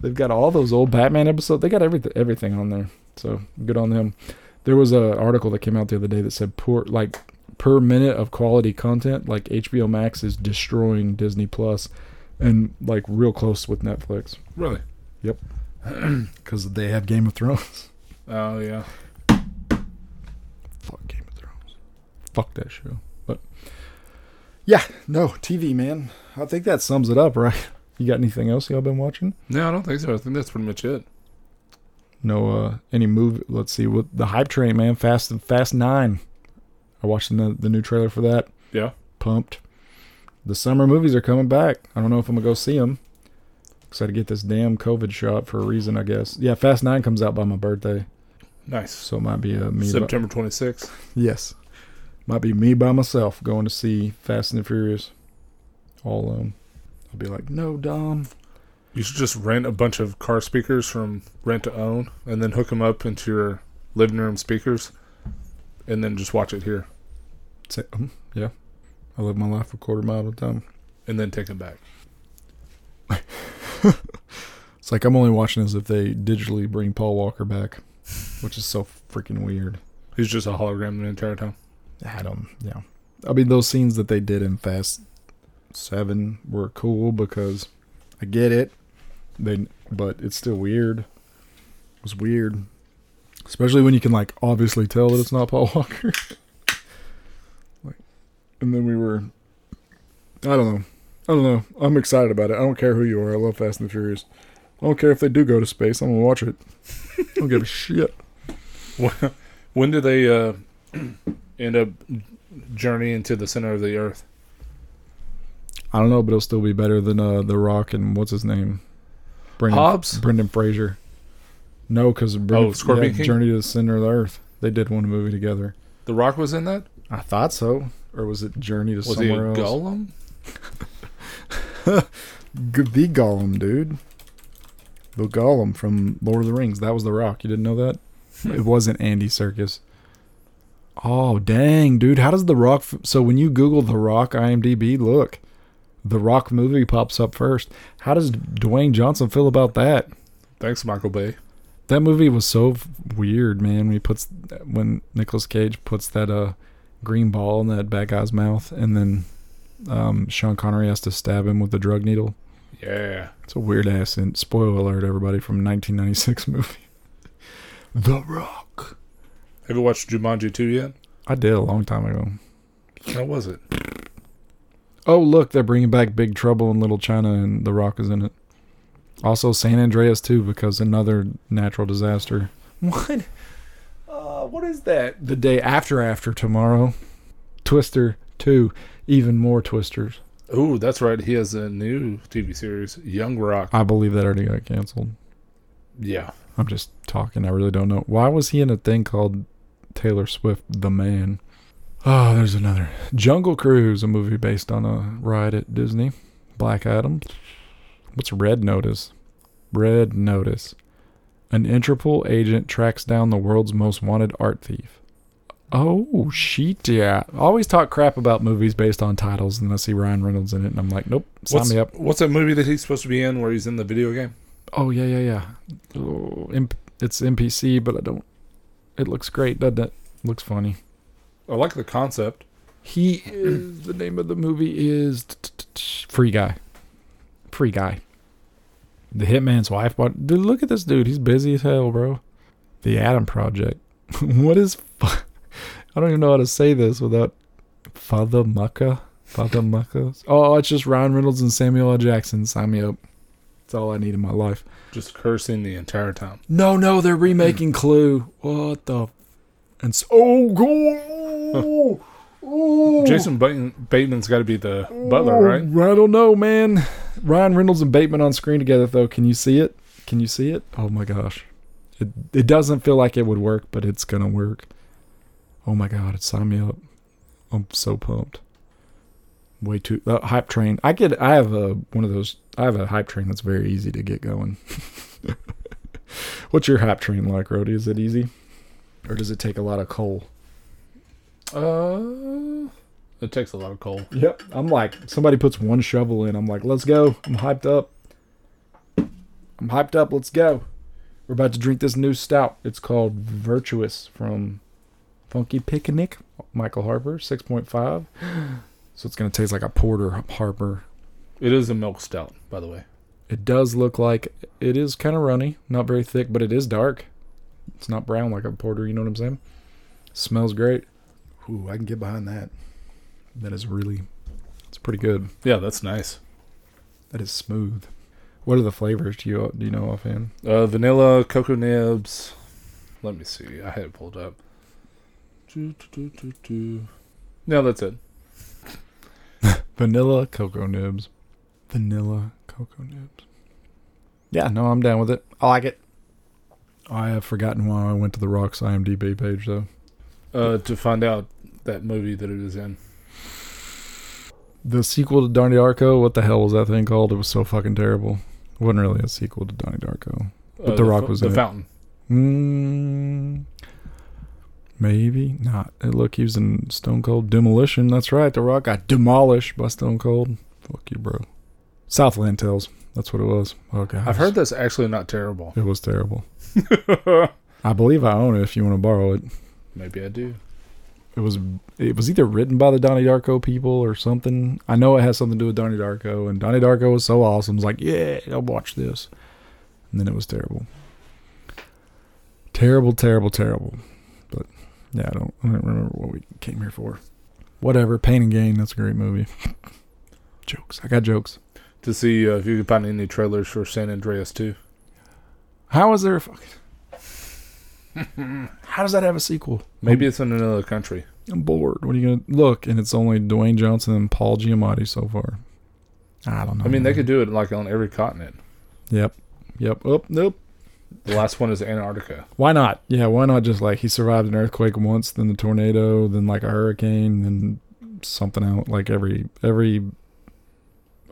They've got all those old Batman episodes. They got everything on there. So good on them. There was an article that came out the other day that said per minute of quality content, like HBO Max is destroying Disney Plus, and like real close with Netflix. Really? Yep. Because they have Game of Thrones. Oh yeah. Fuck Game of Thrones. Fuck that show. But yeah, no TV, man. I think that sums it up, right? You got anything else y'all been watching? No, I don't think so. I think that's pretty much it. No, any movie? Let's see. With the hype train, man. Fast 9. I watched the new trailer for that. Yeah. Pumped. The summer movies are coming back. I don't know if I'm gonna go see them. Excited to get this damn COVID shot for a reason, I guess. Yeah, Fast 9 comes out by my birthday. Nice. So it might be September 26th. Yes. Might be me by myself going to see Fast and the Furious. All alone. I'll be like, no, Dom. You should just rent a bunch of car speakers from Rent to Own and then hook them up into your living room speakers and then just watch it here. Yeah. I live my life a quarter mile at a time. And then take them back. It's like I'm only watching this if they digitally bring Paul Walker back, which is so freaking weird. He's just a hologram the entire time. Yeah. I mean, those scenes that they did in Fast 7 were cool because I get it, but it's still weird. It was weird. Especially when you can, like, obviously tell that it's not Paul Walker. And then we were... I don't know. I'm excited about it. I don't care who you are. I love Fast and the Furious. I don't care if they do go to space. I'm going to watch it. I don't give a shit. When do they end up journeying to the center of the earth? I don't know, but it'll still be better than The Rock and what's his name? Hobbs? Brendan Fraser. No, because Scorpion King? Journey to the Center of the Earth. They did one movie together. The Rock was in that? I thought so. Or was it Journey to Somewhere Else? Was he a Gollum? The Gollum, dude. The Gollum from Lord of the Rings. That was The Rock. You didn't know that? It wasn't Andy Serkis. Oh, dang, dude. How does The Rock... So when you Google The Rock IMDb, look. The Rock movie pops up first. How does Dwayne Johnson feel about that? Thanks, Michael Bay. That movie was so weird, man. When Nicolas Cage puts that green ball in that bad guy's mouth, and then Sean Connery has to stab him with the drug needle. Yeah. It's a weird ass, and spoiler alert, everybody, from 1996 movie. The Rock. Have you watched Jumanji 2 yet? I did a long time ago. How was it? Oh, look, they're bringing back Big Trouble in Little China, and The Rock is in it. Also, San Andreas, too, because another natural disaster. What? What is that? The day after tomorrow. Twister 2. Even more Twisters. Oh, that's right. He has a new TV series, Young Rock. I believe that already got canceled. Yeah. I'm just talking. I really don't know. Why was he in a thing called Taylor Swift, The Man? Oh, there's another. Jungle Cruise, a movie based on a ride at Disney. Black Adam. What's Red Notice? Red Notice. An Interpol agent tracks down the world's most wanted art thief. Oh, shit, yeah. I always talk crap about movies based on titles, and I see Ryan Reynolds in it, and I'm like, nope, sign me up. What's that movie that he's supposed to be in where he's in the video game? Oh, yeah. Oh, it's NPC, but I don't... It looks great, doesn't it? Looks funny. I like the concept. The name of the movie is Free Guy. Free Guy. The Hitman's Wife. Dude, look at this dude. He's busy as hell, bro. The Adam Project. What is... I don't even know how to say this without... Father Mucka. Oh, it's just Ryan Reynolds and Samuel L. Jackson. Sign me up. That's all I need in my life. Just cursing the entire time. No, they're remaking Clue. What the... And so... Oh, go! Oh. Jason Bateman's got to be the butler, right? I don't know, man. Ryan Reynolds and Bateman on screen together, though. Can you see it? Oh, my gosh. It doesn't feel like it would work, but it's going to work. Oh, my God. It signed me up. I'm so pumped. Way too... hype train. I have a hype train that's very easy to get going. What's your hype train like, Rody? Is it easy? Or does it take a lot of coal? It takes a lot of coal. Yep. I'm like, somebody puts one shovel in. I'm like, let's go. I'm hyped up. Let's go. We're about to drink this new stout. It's called Virtuous from Funky Picnic. Michael Harper, 6.5. So it's going to taste like a porter, Harper. It is a milk stout, by the way. It does look like it is kind of runny. Not very thick, but it is dark. It's not brown like a porter. You know what I'm saying? Smells great. Ooh, I can get behind that. That is really, it's pretty good. Yeah, that's nice. That is smooth. What are the flavors do you know offhand? Vanilla, cocoa nibs. Let me see. I had it pulled up. No, that's it. Vanilla, cocoa nibs. Yeah, no, I'm down with it. I like it. I have forgotten why I went to the Rock's IMDb page, though. To find out that movie that it is in. The sequel to Donnie Darko, what the hell was that thing called? It was so fucking terrible. It wasn't really a sequel to Donnie Darko. But The Rock was in it. The Fountain. Maybe not. Hey, look, he was in Stone Cold Demolition. That's right, The Rock got demolished by Stone Cold. Fuck you, bro. Southland Tales. That's what it was. Oh, gosh. I've heard that's actually not terrible. It was terrible. I believe I own it if you want to borrow it. Maybe I do. It was either written by the Donnie Darko people or something. I know it has something to do with Donnie Darko, and Donnie Darko was so awesome. It's like, yeah, I'll watch this. And then it was terrible. Terrible, terrible, terrible. But, yeah, I don't remember what we came here for. Whatever, Pain and Gain, that's a great movie. Jokes. I got jokes. To see if you can find any trailers for San Andreas 2. How is there a fucking... How does that have a sequel? Maybe it's in another country. I'm bored. What are you going to look? And it's only Dwayne Johnson and Paul Giamatti so far. I don't know. I mean, they could do it like on every continent. Yep. Oh, nope. The last one is Antarctica. Why not? Yeah, why not just like he survived an earthquake once, then the tornado, then like a hurricane, then something out like every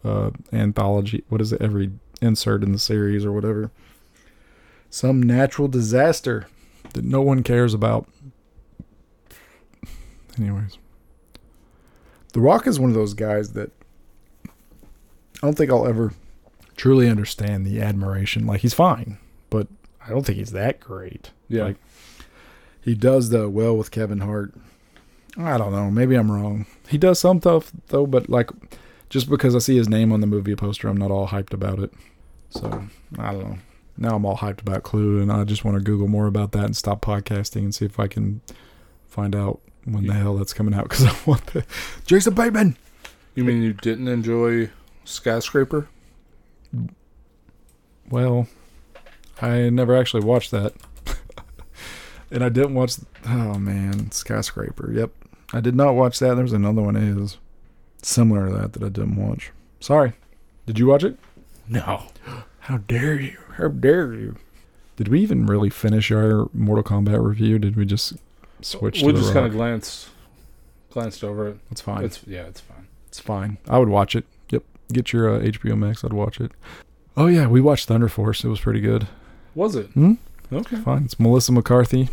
anthology. What is it? Every insert in the series or whatever. Some natural disaster that no one cares about. Anyways. The Rock is one of those guys that I don't think I'll ever truly understand the admiration. Like, he's fine, but I don't think he's that great. Yeah. Like, he does, though, well with Kevin Hart. I don't know. Maybe I'm wrong. He does some stuff, though, but, like, just because I see his name on the movie poster, I'm not all hyped about it. So, I don't know. Now I'm all hyped about Clue, and I just want to Google more about that and stop podcasting and see if I can find out when the hell that's coming out, because I want the Jason Bateman. You mean you didn't enjoy Skyscraper? Well, I never actually watched that. And I didn't watch... Oh, man. Skyscraper. Yep. I did not watch that. There was another one that is similar to that I didn't watch. Sorry. Did you watch it? No. How dare you? How dare you? Did we even really finish our Mortal Kombat review? Did we just switch to the Rock? We just kind of glanced over it. It's fine. It's fine. I would watch it. Yep. Get your HBO Max. I'd watch it. Oh, yeah. We watched Thunder Force. It was pretty good. Was it? Hmm? Okay. Fine. It's Melissa McCarthy.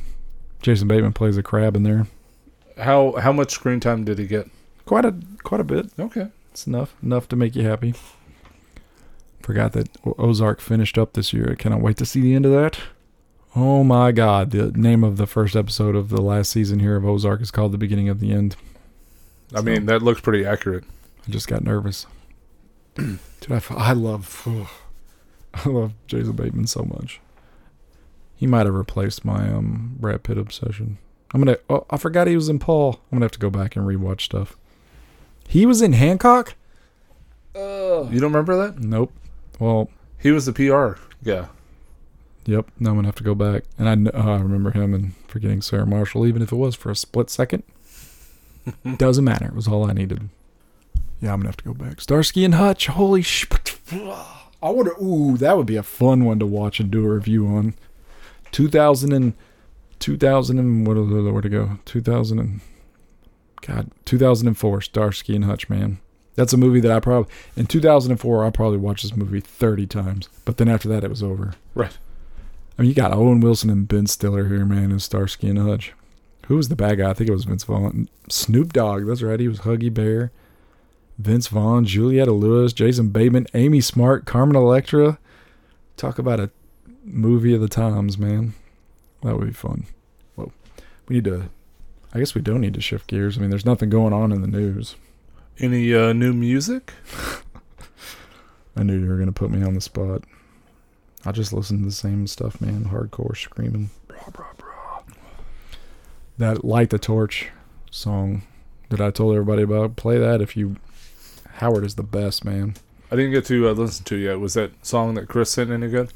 Jason Bateman plays a crab in there. How much screen time did he get? Quite a bit. Okay. It's enough to make you happy. Forgot that Ozark finished up this year. I cannot wait to see the end of that. Oh my God. The name of the first episode of the last season here of Ozark is called The Beginning of the End. I mean, that looks pretty accurate. I just got nervous. Dude, I love Jason Bateman so much. He might have replaced my Brad Pitt obsession. I forgot he was in Paul. I'm going to have to go back and rewatch stuff. He was in Hancock? You don't remember that? Nope. Well, he was the PR guy. Yep. Now I'm going to have to go back. And I remember him and forgetting Sarah Marshall, even if it was for a split second. Doesn't matter. It was all I needed. Yeah, I'm going to have to go back. Starsky and Hutch. Holy shit. I wonder. Ooh, that would be a fun one to watch and do a review on. 2004. Starsky and Hutch, man. That's a movie that I probably... In 2004, I probably watched this movie 30 times. But then after that, it was over. Right. I mean, you got Owen Wilson and Ben Stiller here, man, and Starsky and Hutch. Who was the bad guy? I think it was Vince Vaughn. Snoop Dogg. That's right. He was Huggy Bear. Vince Vaughn, Julietta Lewis, Jason Bateman, Amy Smart, Carmen Electra. Talk about a movie of the times, man. That would be fun. Whoa. We need to... I guess we don't need to shift gears. I mean, there's nothing going on in the news. Any new music? I knew you were going to put me on the spot. I just listen to the same stuff, man. Hardcore screaming. Brah, brah, brah. That Light the Torch song that I told everybody about. Play that if you... Howard is the best, man. I didn't get to listen to yet. Was that song that Chris sent in again?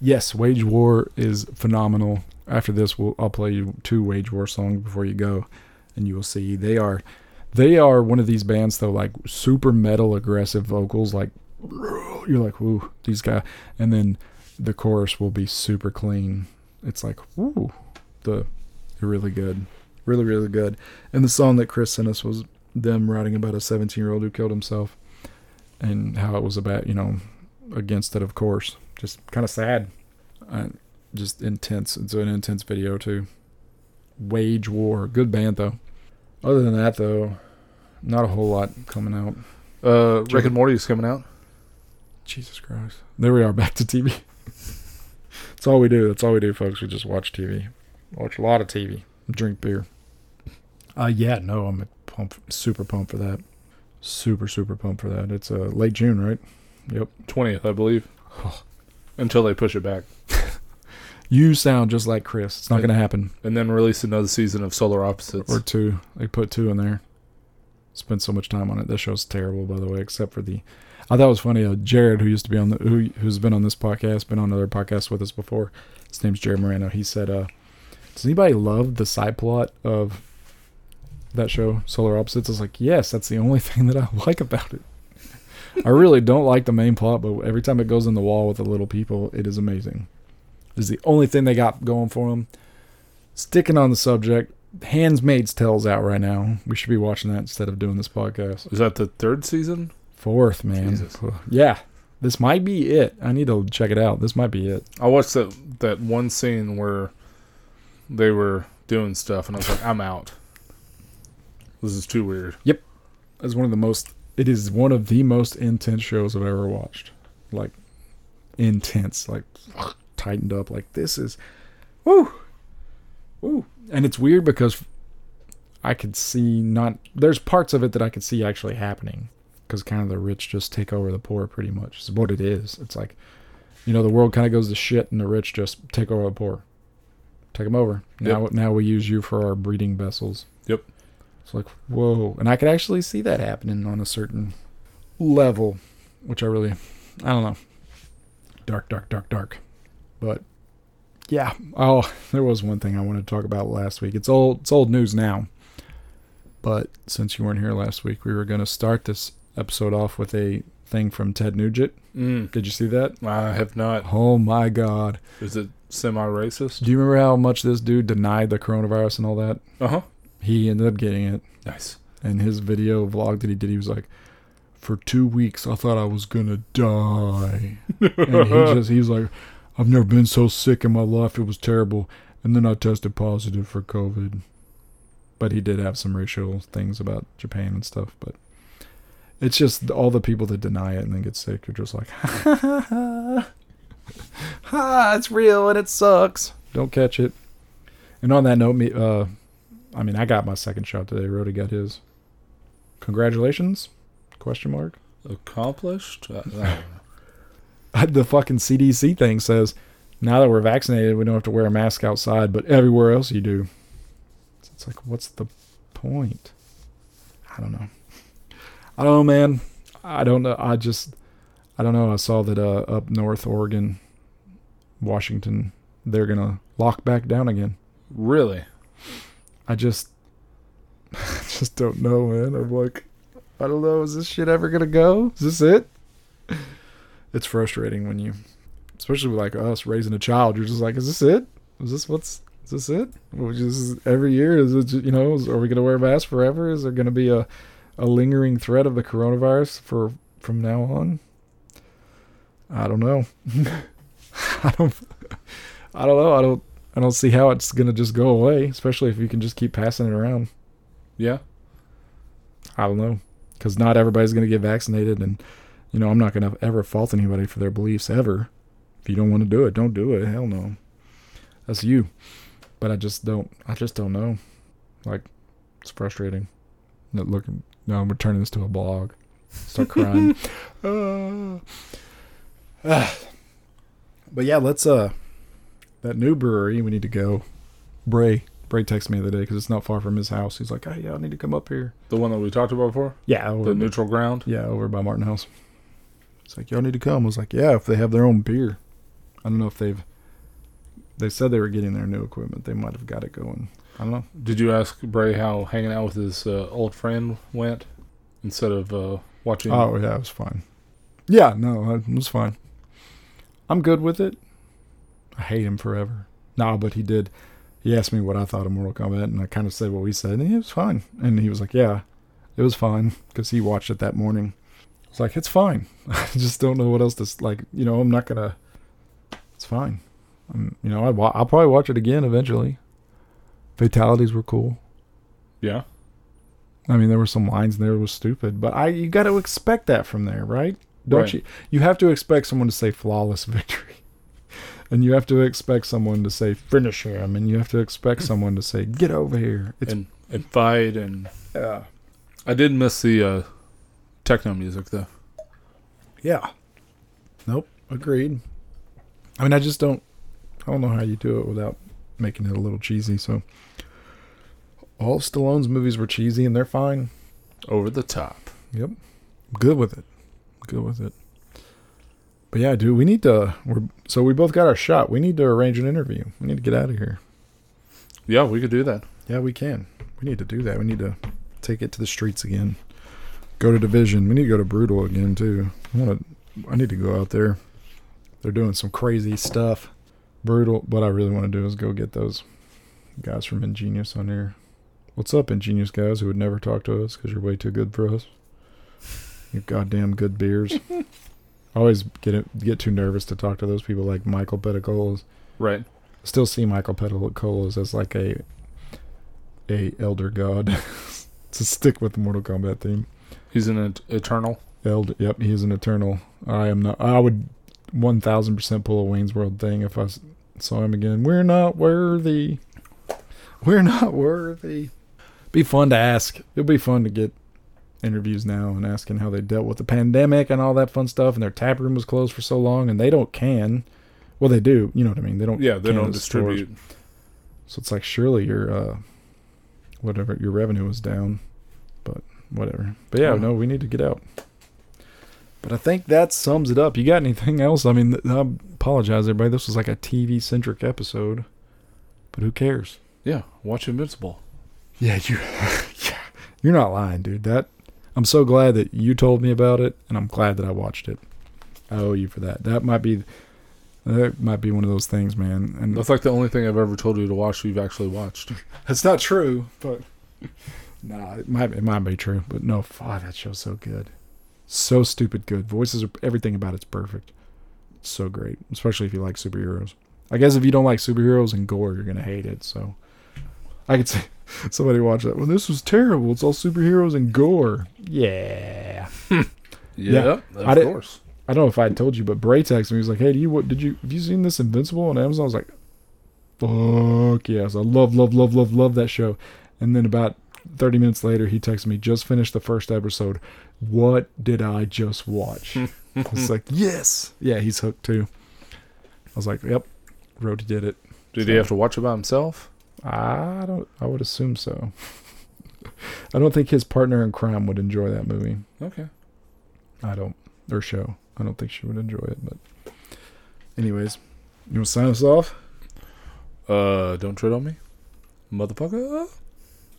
Yes, Wage War is phenomenal. After this, I'll play you two Wage War songs before you go, and you will see they are one of these bands though, like super metal aggressive vocals, like you're like, ooh, these guys, and then the chorus will be super clean. It's like, ooh, they're really good, really really good. And the song that Chris sent us was them writing about a 17-year-old who killed himself and how it was about, you know, against it, of course. Just kind of sad. Just intense. It's an intense video too. Wage War. Good band though. Other than that though, not a whole lot coming out. Rick and Morty is coming out. Jesus Christ. There we are, back to TV. That's all we do. That's all we do, folks. We just watch TV. Watch a lot of TV. Drink beer. I'm super pumped for that. Super pumped for that. It's late June, right? Yep. 20th, I believe. Until they push it back. You sound just like Chris. It's not going to happen. And then release another season of Solar Opposites. Or two. They put two in there. Spent so much time on it. That show's terrible, by the way, except for the... I thought it was funny. Jared, who used to be on who's been on this podcast, been on other podcasts with us before. His name's Jared Moreno. He said, does anybody love the side plot of that show, Solar Opposites? I was like, yes, that's the only thing that I like about it. I really don't like the main plot, but every time it goes in the wall with the little people, it is amazing. It's the only thing they got going for them. Sticking on the subject, Handmaid's Tale's out right now. We should be watching that instead of doing this podcast. Is that the third season? Fourth, man. Jesus. Yeah. This might be it. I need to check it out. This might be it. I watched that one scene where they were doing stuff, and I was like, I'm out. This is too weird. Yep. It's one of the most... It is one of the most intense shows I've ever watched. Like, intense. Like, tightened up. Like, this is... Woo! Woo! And it's weird because I could see not... There's parts of it that I could see actually happening. Because kind of the rich just take over the poor, pretty much. It's what it is. It's like, you know, the world kind of goes to shit and the rich just take over the poor. Take them over. Yep. Now we use you for our breeding vessels. Yep. It's like, whoa. And I could actually see that happening on a certain level, which I don't know. Dark. But, yeah. Oh, there was one thing I wanted to talk about last week. It's old news now. But since you weren't here last week, we were going to start this episode off with a thing from Ted Nugent. Mm. Did you see that? I have not. Oh, my God. Is it semi-racist? Do you remember how much this dude denied the coronavirus and all that? Uh-huh. He ended up getting it. Nice. And his video vlog that he did, he was like, for 2 weeks, I thought I was going to die. And he's like, I've never been so sick in my life. It was terrible. And then I tested positive for COVID. But he did have some racial things about Japan and stuff. But it's just all the people that deny it and then get sick are just like, ha, ha, ha. Ha, it's real and it sucks. Don't catch it. And on that note, I got my second shot today. Rody got his. Congratulations? Question mark. Accomplished? The fucking CDC thing says, now that we're vaccinated, we don't have to wear a mask outside, but everywhere else you do. So it's like, what's the point? I don't know, man. I don't know. I saw that up north, Oregon, Washington, they're going to lock back down again. Really? I just don't know, man. I'm like, I don't know. Is this shit ever going to go? Is this it? It's frustrating when you, especially like us raising a child, you're just like, is this it? Is this it? Which is every year? Is it, you know, are we going to wear masks forever? Is there going to be a lingering threat of the coronavirus from now on? I don't know. I don't know. I don't I don't see how it's going to just go away, especially if you can just keep passing it around. Yeah. I don't know, because not everybody's going to get vaccinated, and, you know, I'm not going to ever fault anybody for their beliefs ever. If you don't want to do it, don't do it. Hell no. That's you. But I just don't know. Like, it's frustrating. Not looking. No, we're turning this to a blog. Start crying. But yeah, let's, that new brewery, we need to go. Bray texted me the other day because it's not far from his house. He's like, hey, I need to come up here. The one that we talked about before? Yeah. The Neutral Ground? Yeah, over by Martin House. It's like, y'all need to come. I was like, yeah, if they have their own beer. I don't know if they said they were getting their new equipment. They might have got it going. I don't know. Did you ask Bray how hanging out with his old friend went instead of watching? Oh, yeah, it was fine. Yeah, no, it was fine. I'm good with it. I hate him forever. No, but he did. He asked me what I thought of Mortal Kombat, and I kind of said what we said, and it was fine. And he was like, yeah, it was fine, because he watched it that morning. I was like, it's fine. I just don't know what else to, like, you know, I'm not going to, it's fine. You know, I'll probably watch it again eventually. Fatalities were cool. Yeah. I mean, there were some lines in there that was stupid, but you got to expect that from there, right? Don't you? You have to expect someone to say flawless victory. And you have to expect someone to say finish him. And you have to expect someone to say get over here. And fight. And yeah. I did miss the techno music, though. Yeah. Nope. Agreed. I mean, I don't know how you do it without making it a little cheesy. So all of Stallone's movies were cheesy, and they're fine. Over the top. Yep. Good with it. But yeah, dude, we need to. So we both got our shot. We need to arrange an interview. We need to get out of here. Yeah, we could do that. Yeah, we can. We need to do that. We need to take it to the streets again. Go to Division. We need to go to Brutal again too. I need to go out there. They're doing some crazy stuff. Brutal. What I really want to do is go get those guys from Ingenious on here. What's up, Ingenious guys who would never talk to us because you're way too good for us. You goddamn good beers. I always get too nervous to talk to those people like Michael Pedicolos. Right. Still see Michael Pedicolos as like a elder god. To stick with the Mortal Kombat theme. He's an eternal. Yep, he is an eternal. I would 1000% pull a Wayne's World thing if I saw him again. We're not worthy. We're not worthy. Be fun to ask. It'll be fun to get interviews now and asking how they dealt with the pandemic and all that fun stuff, and their tap room was closed for so long, and they don't can. Well, they do. You know what I mean? They don't. Yeah, they don't distribute. Stores. So it's like, surely your revenue was down, but whatever. But yeah, no, we need to get out. But I think that sums it up. You got anything else? I mean, I apologize, everybody. This was like a TV-centric episode, but who cares? Yeah, watch Invincible. Yeah, you're not lying, dude. I'm so glad that you told me about it, and I'm glad that I watched it. I owe you for that. That might be one of those things, man. And that's like the only thing I've ever told you to watch you've actually watched. That's not true, but nah, it might be true. But no, fuck, that show's so good, so stupid good. Voices are everything about it's perfect. It's so great, especially if you like superheroes. I guess if you don't like superheroes and gore, you're gonna hate it. So I could say. Somebody watched that. Well, this was terrible. It's all superheroes and gore. Yeah. Yeah, of course. I don't know if I told you, but Bray texted me. He was like, hey, have you seen this Invincible on Amazon? I was like, fuck yes. I love that show. And then about 30 minutes later, he texted me, just finished the first episode. What did I just watch? I was like, yes. Yeah, he's hooked too. I was like, yep. Rhodey did it. Did he have to watch it by himself? I would assume so. I don't think his partner in crime would enjoy that movie. Okay. I don't think she would enjoy it, but anyways, you want to sign us off? Don't tread on me, motherfucker.